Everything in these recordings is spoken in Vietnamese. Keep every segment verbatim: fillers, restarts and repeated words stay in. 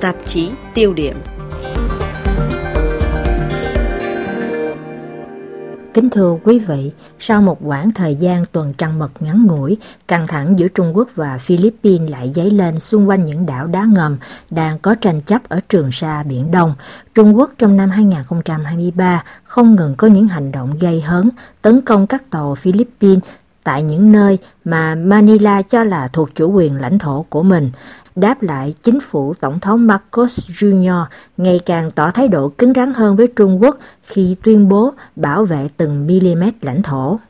Tạp chí Tiêu Điểm. Kính thưa quý vị, sau một quãng thời gian tuần trăng mật ngắn ngủi, căng thẳng giữa Trung Quốc và Philippines lại dấy lên xung quanh những đảo đá ngầm đang có tranh chấp ở Trường Sa, Biển Đông. Trung Quốc trong năm hai không hai ba không ngừng có những hành động gây hấn, tấn công các tàu Philippines tại những nơi mà Manila cho là thuộc chủ quyền lãnh thổ của mình. Đáp lại, chính phủ Tổng thống Marcos Junior ngày càng tỏ thái độ cứng rắn hơn với Trung Quốc khi tuyên bố bảo vệ từng mm lãnh thổ.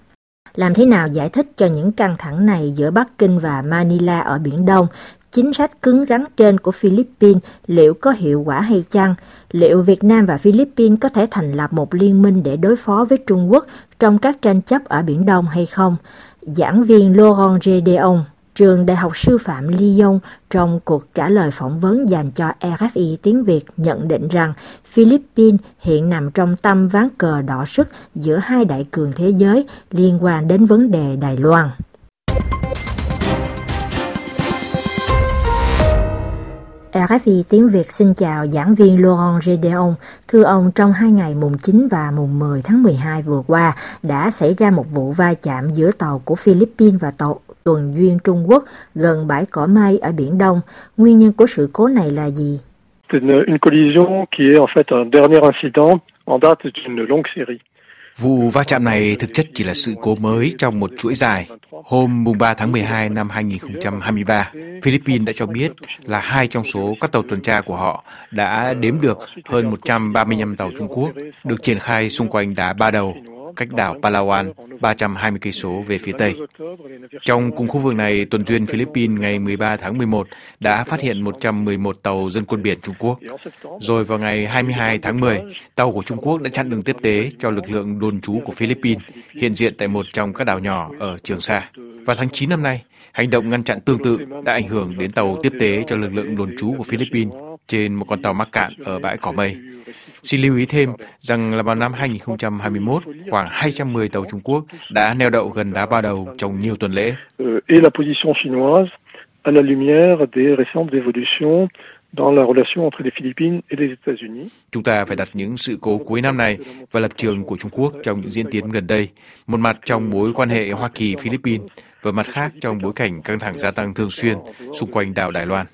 Làm thế nào giải thích cho những căng thẳng này giữa Bắc Kinh và Manila ở Biển Đông? Chính sách cứng rắn trên của Philippines liệu có hiệu quả hay chăng? Liệu Việt Nam và Philippines có thể thành lập một liên minh để đối phó với Trung Quốc trong các tranh chấp ở Biển Đông hay không? Giảng viên Laurent J. Gédéon, Trường Đại học Sư phạm Lyon, trong cuộc trả lời phỏng vấn dành cho e rờ ép i Tiếng Việt nhận định rằng Philippines hiện nằm trong tâm ván cờ đỏ sức giữa hai đại cường thế giới liên quan đến vấn đề Đài Loan. e rờ ép i Tiếng Việt xin chào giảng viên Laurent Gédéon. Thưa ông, trong hai ngày mùng chín và mùng mười tháng mười hai vừa qua đã xảy ra một vụ va chạm giữa tàu của Philippines và tàu tuần duyên Trung Quốc gần bãi Cỏ Mây ở Biển Đông. Nguyên nhân của sự cố này là gì? Vụ va chạm này thực chất chỉ là sự cố mới trong một chuỗi dài. Hôm ba tháng mười hai năm hai không hai ba, Philippines đã cho biết là hai trong số các tàu tuần tra của họ đã đếm được hơn một trăm ba mươi lăm tàu Trung Quốc được triển khai xung quanh đá Ba Đầu, cách đảo Palawan ba trăm hai mươi cây số về phía tây. Trong cùng khu vực này, tuần duyên Philippines ngày mười ba tháng mười một đã phát hiện một trăm mười một tàu dân quân biển Trung Quốc. Rồi vào ngày hai mươi hai tháng mười, tàu của Trung Quốc đã chặn đường tiếp tế cho lực lượng đồn trú của Philippines hiện diện tại một trong các đảo nhỏ ở Trường Sa. Vào tháng chín năm nay, hành động ngăn chặn tương tự đã ảnh hưởng đến tàu tiếp tế cho lực lượng đồn trú của Philippines trên một con tàu mắc cạn ở bãi Cỏ Mây. Xin lưu ý thêm rằng là vào năm hai không hai mốt, khoảng hai trăm mười tàu Trung Quốc đã neo đậu gần đá Ba Đầu trong nhiều tuần lễ. Chúng ta phải đặt những sự cố cuối năm này và lập trường của Trung Quốc trong những diễn tiến gần đây, một mặt trong mối quan hệ Hoa Kỳ-Philippines và mặt khác trong bối cảnh căng thẳng gia tăng thường xuyên xung quanh đảo Đài Loan.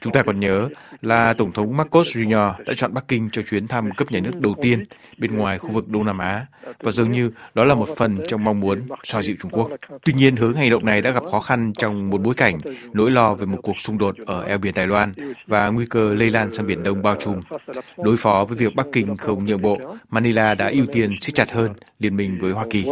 Chúng ta còn nhớ là Tổng thống Marcos Junior đã chọn Bắc Kinh cho chuyến thăm cấp nhà nước đầu tiên bên ngoài khu vực Đông Nam Á, và dường như đó là một phần trong mong muốn xoa dịu Trung Quốc. Tuy nhiên, hướng hành động này đã gặp khó khăn trong một bối cảnh nỗi lo về một cuộc xung đột ở eo biển Đài Loan và nguy cơ lây lan sang Biển Đông bao trùm. Đối phó với việc Bắc Kinh không nhượng bộ, Manila đã ưu tiên siết chặt hơn liên minh với Hoa Kỳ.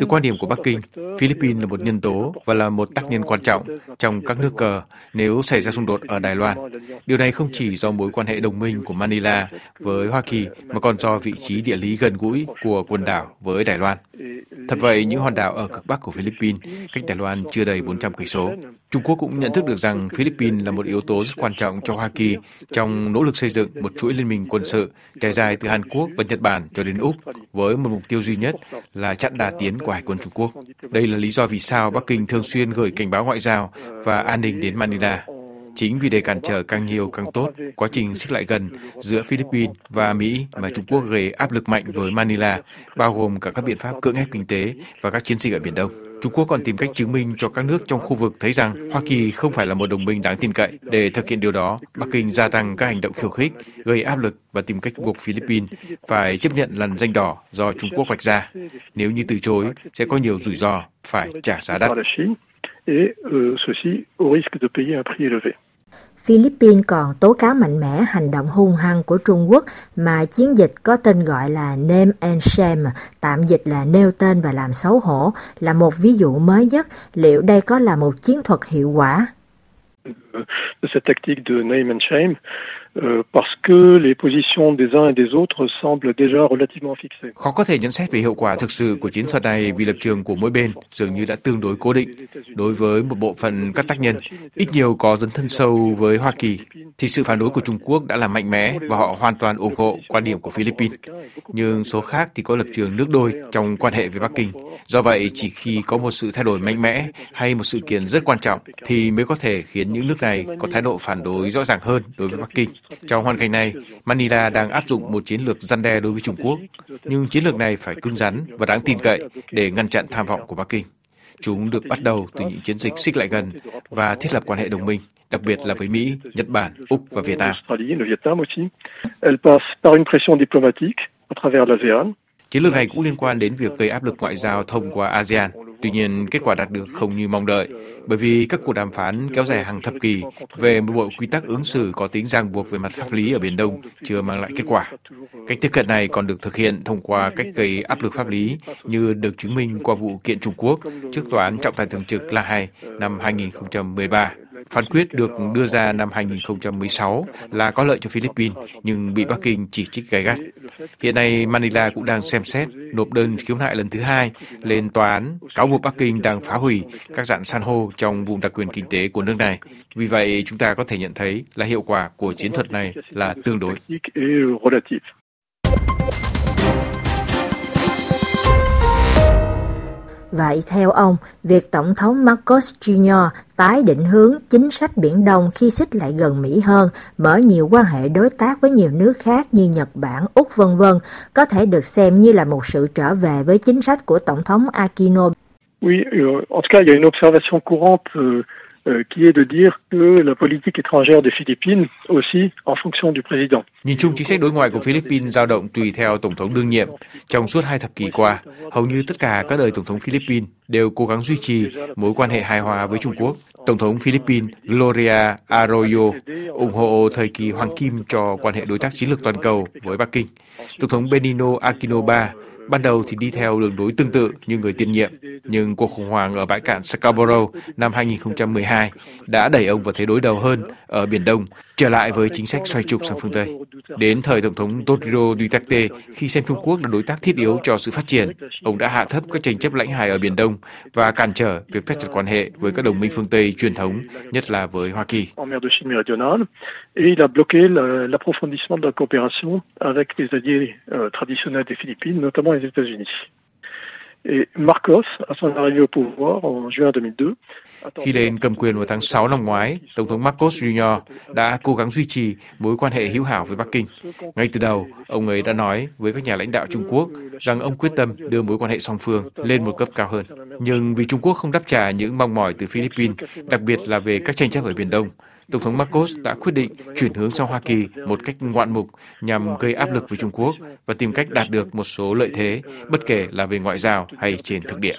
Từ quan điểm của Bắc Kinh, Philippines là một nhân tố và là một tác nhân quan trọng trong các nước cờ nếu xảy ra xung đột ở Đài Loan. Điều này không chỉ do mối quan hệ đồng minh của Manila với Hoa Kỳ mà còn do vị trí địa lý gần gũi của quần đảo với Đài Loan. Thật vậy, những hòn đảo ở cực bắc của Philippines cách Đài Loan chưa đầy bốn trăm cây số. Trung Quốc cũng nhận thức được rằng Philippines là một yếu tố rất quan trọng cho Hoa Kỳ trong nỗ lực xây dựng một chuỗi liên minh quân sự trải dài từ Hàn Quốc và Nhật Bản cho đến Úc với một mục tiêu duy nhất là chặn đà tiến của Hải quân Trung Quốc. Đây là lý do vì sao Bắc Kinh thường xuyên gửi cảnh báo ngoại giao và an ninh đến Manila. Chính vì để cản trở càng nhiều càng tốt quá trình xích lại gần giữa Philippines và Mỹ mà Trung Quốc gây áp lực mạnh với Manila, bao gồm cả các biện pháp cưỡng ép kinh tế và các chiến dịch ở Biển Đông. Trung Quốc còn tìm cách chứng minh cho các nước trong khu vực thấy rằng Hoa Kỳ không phải là một đồng minh đáng tin cậy. Để thực hiện điều đó, Bắc Kinh gia tăng các hành động khiêu khích, gây áp lực và tìm cách buộc Philippines phải chấp nhận lằn ranh đỏ do Trung Quốc vạch ra. Nếu như từ chối, sẽ có nhiều rủi ro phải trả giá đắt. Et euh, ceci au risque de payer un prix élevé. Philippines còn tố cáo mạnh mẽ hành động hung hăng của Trung Quốc mà chiến dịch có tên gọi là Name and Shame, tạm dịch là nêu tên và làm xấu hổ, là một ví dụ mới nhất. Liệu đây có là một chiến thuật hiệu quả? Cette tactique de name and shame euh, parce que les positions des uns et des autres semblent déjà relativement fixées. Khó có thể nhận xét về hiệu quả thực sự của chiến thuật này vì lập trường của mỗi bên dường như đã tương đối cố định. Đối với một bộ phận các tác nhân ít nhiều có dấn thân sâu với Hoa Kỳ, thì sự phản đối của Trung Quốc đã là mạnh mẽ và họ hoàn toàn ủng hộ quan điểm của Philippines. Nhưng số khác thì có lập trường nước đôi trong quan hệ với Bắc Kinh. Do vậy, chỉ khi có một sự thay đổi mạnh mẽ hay một sự kiện rất quan trọng thì mới có thể khiến những nước này có thái độ phản đối rõ ràng hơn đối với Bắc Kinh. Trong hoàn cảnh này, Manila đang áp dụng một chiến lược răn đe đối với Trung Quốc, nhưng chiến lược này phải cứng rắn và đáng tin cậy để ngăn chặn tham vọng của Bắc Kinh. Chúng được bắt đầu từ những chiến dịch xích lại gần và thiết lập quan hệ đồng minh, đặc biệt là với Mỹ, Nhật Bản, Úc và Việt Nam. Chiến lược này cũng liên quan đến việc gây áp lực ngoại giao thông qua ASEAN. Tuy nhiên, kết quả đạt được không như mong đợi, bởi vì các cuộc đàm phán kéo dài hàng thập kỷ về một bộ quy tắc ứng xử có tính ràng buộc về mặt pháp lý ở Biển Đông chưa mang lại kết quả. Cách tiếp cận này còn được thực hiện thông qua cách gây áp lực pháp lý như được chứng minh qua vụ kiện Trung Quốc trước Tòa án Trọng tài Thường trực La Hai năm hai nghìn không trăm mười ba. Phán quyết được đưa ra năm hai nghìn không trăm mười sáu là có lợi cho Philippines, nhưng bị Bắc Kinh chỉ trích gay gắt. Hiện nay, Manila cũng đang xem xét nộp đơn khiếu nại lần thứ hai lên tòa án, cáo buộc Bắc Kinh đang phá hủy các rạn san hô trong vùng đặc quyền kinh tế của nước này. Vì vậy, chúng ta có thể nhận thấy là hiệu quả của chiến thuật này là tương đối. Vậy theo ông, việc Tổng thống Marcos Junior tái định hướng chính sách Biển Đông khi xích lại gần Mỹ hơn, mở nhiều quan hệ đối tác với nhiều nước khác như Nhật Bản, Úc vân vân có thể được xem như là một sự trở về với chính sách của Tổng thống Aquino. Oui, en tout cas, il y a une observation courante qui est de dire que la politique étrangère des Philippines aussi en fonction du président. Nhìn chung, chính sách đối ngoại của Philippines dao động tùy theo tổng thống đương nhiệm. Trong suốt hai thập kỷ qua, hầu như tất cả các đời tổng thống Philippines đều cố gắng duy trì mối quan hệ hài hòa với Trung Quốc. Tổng thống Philippines Gloria Arroyo ủng hộ thời kỳ hoàng kim cho quan hệ đối tác chiến lược toàn cầu với Bắc Kinh. Tổng thống Benigno Aquino đệ tam ban đầu thì đi theo đường lối tương tự như người tiền nhiệm, nhưng cuộc khủng hoảng ở bãi cạn Scarborough năm hai nghìn không trăm mười hai đã đẩy ông vào thế đối đầu hơn ở Biển Đông, trở lại với chính sách xoay trục sang phương Tây. Đến thời Tổng thống Rodrigo Duterte, khi xem Trung Quốc là đối tác thiết yếu cho sự phát triển, ông đã hạ thấp các tranh chấp lãnh hải ở Biển Đông và cản trở việc thắt chặt quan hệ với các đồng minh phương Tây truyền thống, nhất là với Hoa Kỳ. Khi lên cầm quyền vào tháng sáu năm ngoái, Tổng thống Marcos Junior đã cố gắng duy trì mối quan hệ hữu hảo với Bắc Kinh. Ngay từ đầu, ông ấy đã nói với các nhà lãnh đạo Trung Quốc rằng ông quyết tâm đưa mối quan hệ song phương lên một cấp cao hơn. Nhưng vì Trung Quốc không đáp trả những mong mỏi từ Philippines, đặc biệt là về các tranh chấp ở Biển Đông, Tổng thống Marcos đã quyết định chuyển hướng sang Hoa Kỳ một cách ngoạn mục nhằm gây áp lực với Trung Quốc và tìm cách đạt được một số lợi thế, bất kể là về ngoại giao hay trên thực địa.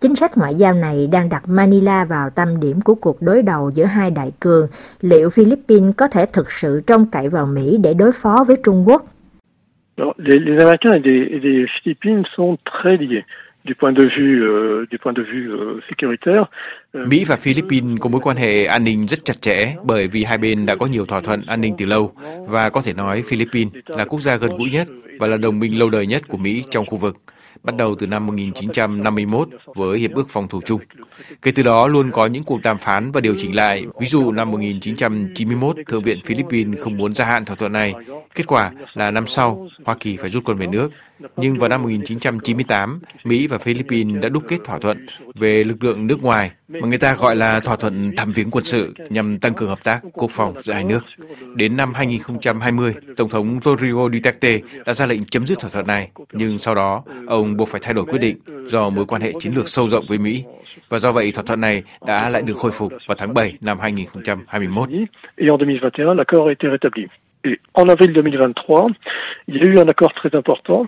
Chính sách ngoại giao này đang đặt Manila vào tâm điểm của cuộc đối đầu giữa hai đại cường. Liệu Philippines có thể thực sự trông cậy vào Mỹ để đối phó với Trung Quốc? Les Américains et les Philippines sont très liés. Mỹ và Philippines có mối quan hệ an ninh rất chặt chẽ bởi vì hai bên đã có nhiều thỏa thuận an ninh từ lâu và có thể nói Philippines là quốc gia gần gũi nhất và là đồng minh lâu đời nhất của Mỹ trong khu vực, bắt đầu từ năm một nghìn chín trăm năm mươi mốt với Hiệp ước Phòng thủ chung. Kể từ đó luôn có những cuộc đàm phán và điều chỉnh lại. Ví dụ năm một nghìn chín trăm chín mươi mốt, Thượng viện Philippines không muốn gia hạn thỏa thuận này. Kết quả là năm sau, Hoa Kỳ phải rút quân về nước. Nhưng vào năm một nghìn chín trăm chín mươi tám, Mỹ và Philippines đã đúc kết thỏa thuận về lực lượng nước ngoài mà người ta gọi là thỏa thuận thăm viếng quân sự nhằm tăng cường hợp tác quốc phòng giữa hai nước. Đến năm hai nghìn không trăm hai mươi, Tổng thống Rodrigo Duterte đã ra lệnh chấm dứt thỏa thuận này, nhưng sau đó ông buộc phải thay đổi quyết định do mối quan hệ chiến lược sâu rộng với Mỹ. Và do vậy thỏa thuận này đã lại được khôi phục vào tháng bảy năm hai nghìn không trăm hai mươi mốt. En avril deux mille vingt-trois, il y a eu un accord très important.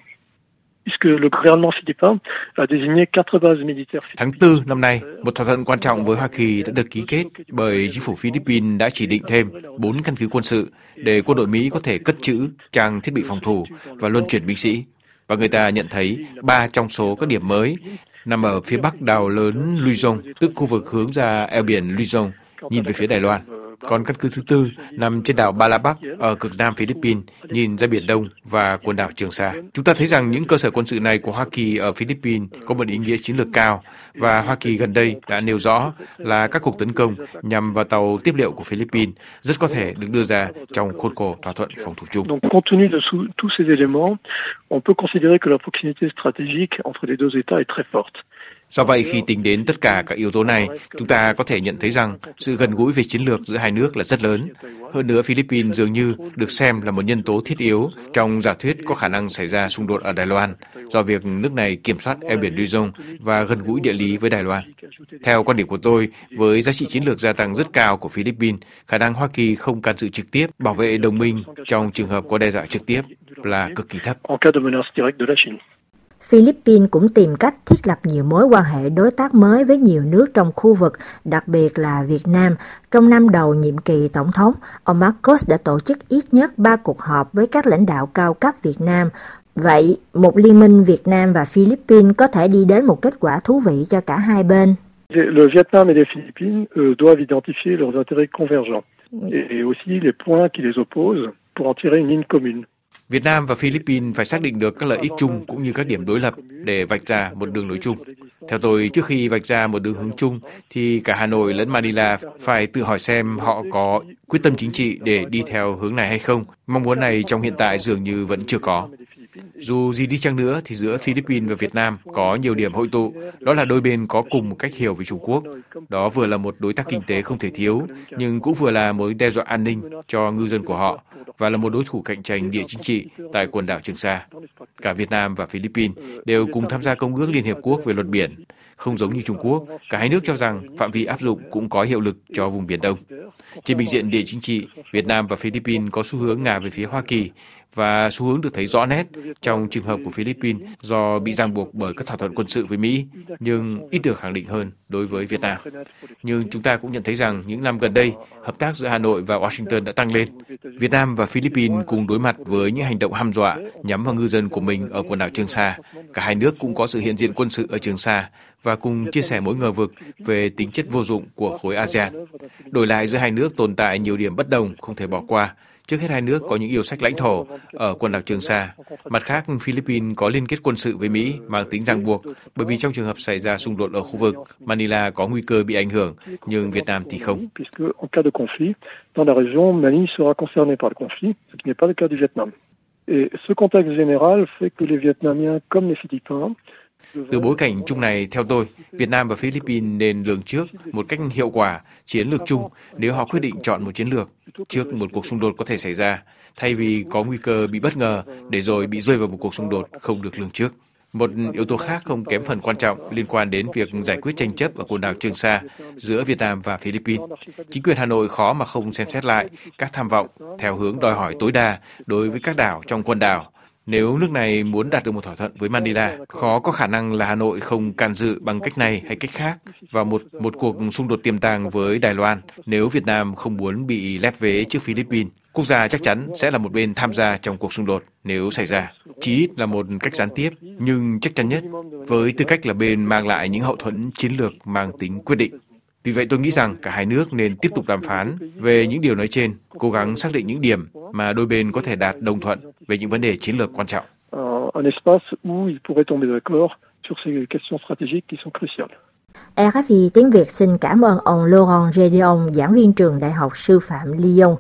Tháng tư năm nay, một thỏa thuận quan trọng với Hoa Kỳ đã được ký kết bởi chính phủ Philippines đã chỉ định thêm bốn căn cứ quân sự để quân đội Mỹ có thể cất trữ, trang thiết bị phòng thủ và luân chuyển binh sĩ. Và người ta nhận thấy ba trong số các điểm mới nằm ở phía bắc đảo lớn Luzon, tức khu vực hướng ra eo biển Luzon, nhìn về phía Đài Loan. Còn căn cứ thứ tư nằm trên đảo Balabac ở cực nam Philippines, nhìn ra Biển Đông và quần đảo Trường Sa. Chúng ta thấy rằng những cơ sở quân sự này của Hoa Kỳ ở Philippines có một ý nghĩa chiến lược cao, và Hoa Kỳ gần đây đã nêu rõ là các cuộc tấn công nhằm vào tàu tiếp liệu của Philippines rất có thể được đưa ra trong khuôn khổ thỏa thuận phòng thủ chung. Do vậy, khi tính đến tất cả các yếu tố này, chúng ta có thể nhận thấy rằng sự gần gũi về chiến lược giữa hai nước là rất lớn. Hơn nữa, Philippines dường như được xem là một nhân tố thiết yếu trong giả thuyết có khả năng xảy ra xung đột ở Đài Loan, do việc nước này kiểm soát eo biển Luzon và gần gũi địa lý với Đài Loan. Theo quan điểm của tôi, với giá trị chiến lược gia tăng rất cao của Philippines, khả năng Hoa Kỳ không can dự trực tiếp bảo vệ đồng minh trong trường hợp có đe dọa trực tiếp là cực kỳ thấp. Philippines cũng tìm cách thiết lập nhiều mối quan hệ đối tác mới với nhiều nước trong khu vực, đặc biệt là Việt Nam. Trong năm đầu nhiệm kỳ tổng thống, ông Marcos đã tổ chức ít nhất ba cuộc họp với các lãnh đạo cao cấp Việt Nam. Vậy, một liên minh Việt Nam và Philippines có thể đi đến một kết quả thú vị cho cả hai bên. Le Vietnam et les Philippines doivent identifier leurs intérêts convergents et aussi les points qui les opposent pour en tirer une ligne commune. Việt Nam và Philippines phải xác định được các lợi ích chung cũng như các điểm đối lập để vạch ra một đường lối chung. Theo tôi, trước khi vạch ra một đường hướng chung, thì cả Hà Nội lẫn Manila phải tự hỏi xem họ có quyết tâm chính trị để đi theo hướng này hay không. Mong muốn này trong hiện tại dường như vẫn chưa có. Dù gì đi chăng nữa thì giữa Philippines và Việt Nam có nhiều điểm hội tụ, đó là đôi bên có cùng một cách hiểu về Trung Quốc. Đó vừa là một đối tác kinh tế không thể thiếu, nhưng cũng vừa là mối đe dọa an ninh cho ngư dân của họ và là một đối thủ cạnh tranh địa chính trị tại quần đảo Trường Sa. Cả Việt Nam và Philippines đều cùng tham gia Công ước Liên Hiệp Quốc về luật biển. Không giống như Trung Quốc, cả hai nước cho rằng phạm vi áp dụng cũng có hiệu lực cho vùng Biển Đông. Trên bình diện địa chính trị, Việt Nam và Philippines có xu hướng ngả về phía Hoa Kỳ, và xu hướng được thấy rõ nét trong trường hợp của Philippines do bị ràng buộc bởi các thỏa thuận quân sự với Mỹ, nhưng ít được khẳng định hơn đối với Việt Nam. Nhưng chúng ta cũng nhận thấy rằng những năm gần đây, hợp tác giữa Hà Nội và Washington đã tăng lên. Việt Nam và Philippines cùng đối mặt với những hành động hăm dọa nhắm vào ngư dân của mình ở quần đảo Trường Sa. Cả hai nước cũng có sự hiện diện quân sự ở Trường Sa và cùng chia sẻ mối ngờ vực về tính chất vô dụng của khối ASEAN. Đổi lại, giữa hai nước tồn tại nhiều điểm bất đồng không thể bỏ qua. Trước hết, hai nước có những yêu sách lãnh thổ ở quần đảo Trường Sa. Mặt khác, Philippines có liên kết quân sự với Mỹ mang tính ràng buộc, bởi vì trong trường hợp xảy ra xung đột ở khu vực, Manila có nguy cơ bị ảnh hưởng, nhưng Việt Nam thì không. Từ bối cảnh chung này, theo tôi, Việt Nam và Philippines nên lường trước một cách hiệu quả chiến lược chung nếu họ quyết định chọn một chiến lược trước một cuộc xung đột có thể xảy ra, thay vì có nguy cơ bị bất ngờ để rồi bị rơi vào một cuộc xung đột không được lường trước. Một yếu tố khác không kém phần quan trọng liên quan đến việc giải quyết tranh chấp ở quần đảo Trường Sa giữa Việt Nam và Philippines. Chính quyền Hà Nội khó mà không xem xét lại các tham vọng theo hướng đòi hỏi tối đa đối với các đảo trong quần đảo. Nếu nước này muốn đạt được một thỏa thuận với Manila, khó có khả năng là Hà Nội không can dự bằng cách này hay cách khác vào một một cuộc xung đột tiềm tàng với Đài Loan nếu Việt Nam không muốn bị lép vế trước Philippines. Quốc gia chắc chắn sẽ là một bên tham gia trong cuộc xung đột nếu xảy ra, chí ít là một cách gián tiếp, nhưng chắc chắn nhất, với tư cách là bên mang lại những hậu thuẫn chiến lược mang tính quyết định. Vì vậy tôi nghĩ rằng cả hai nước nên tiếp tục đàm phán về những điều nói trên, cố gắng xác định những điểm mà đôi bên có thể đạt đồng thuận về những vấn đề chiến lược quan trọng. rờ ép i Tiếng Việt xin cảm ơn ông Laurent Gédéon, giảng viên trường Đại học Sư phạm Lyon,